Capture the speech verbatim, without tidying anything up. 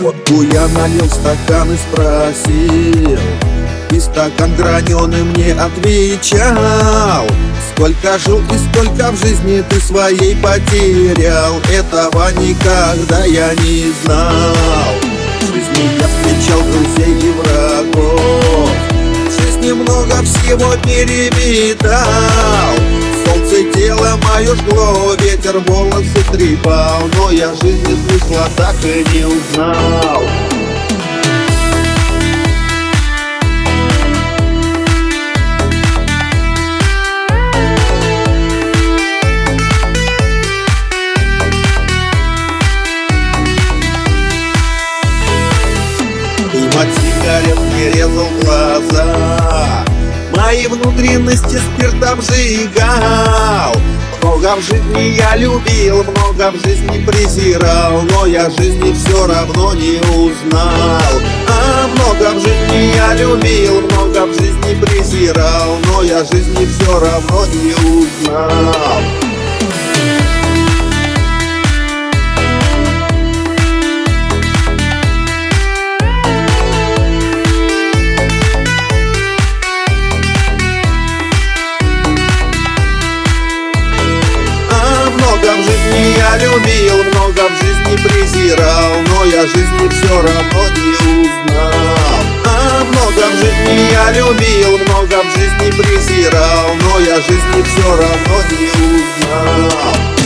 Водку я налил в стакан и спросил, и стакан граненый мне отвечал: сколько жил и сколько в жизни ты своей потерял, этого никогда я не знал. В жизни я встречал друзей и врагов, в жизни много всего перевидал. Солнце тело мое жгло, ветер волосы трепал, но я жизни смысла так и не узнал. От сигарет мне резал глаза, мои внутренности спиртом сжигал. Много в жизни я любил, много в жизни презирал, но я жизни все равно не узнал. А много в жизни я любил, много в жизни презирал, но я жизни все равно не узнал. Много в жизни я любил, много в жизни презирал, но я жизни все равно не узнал. А много в жизни я любил, много в жизни презирал, но я жизни все равно не узнал.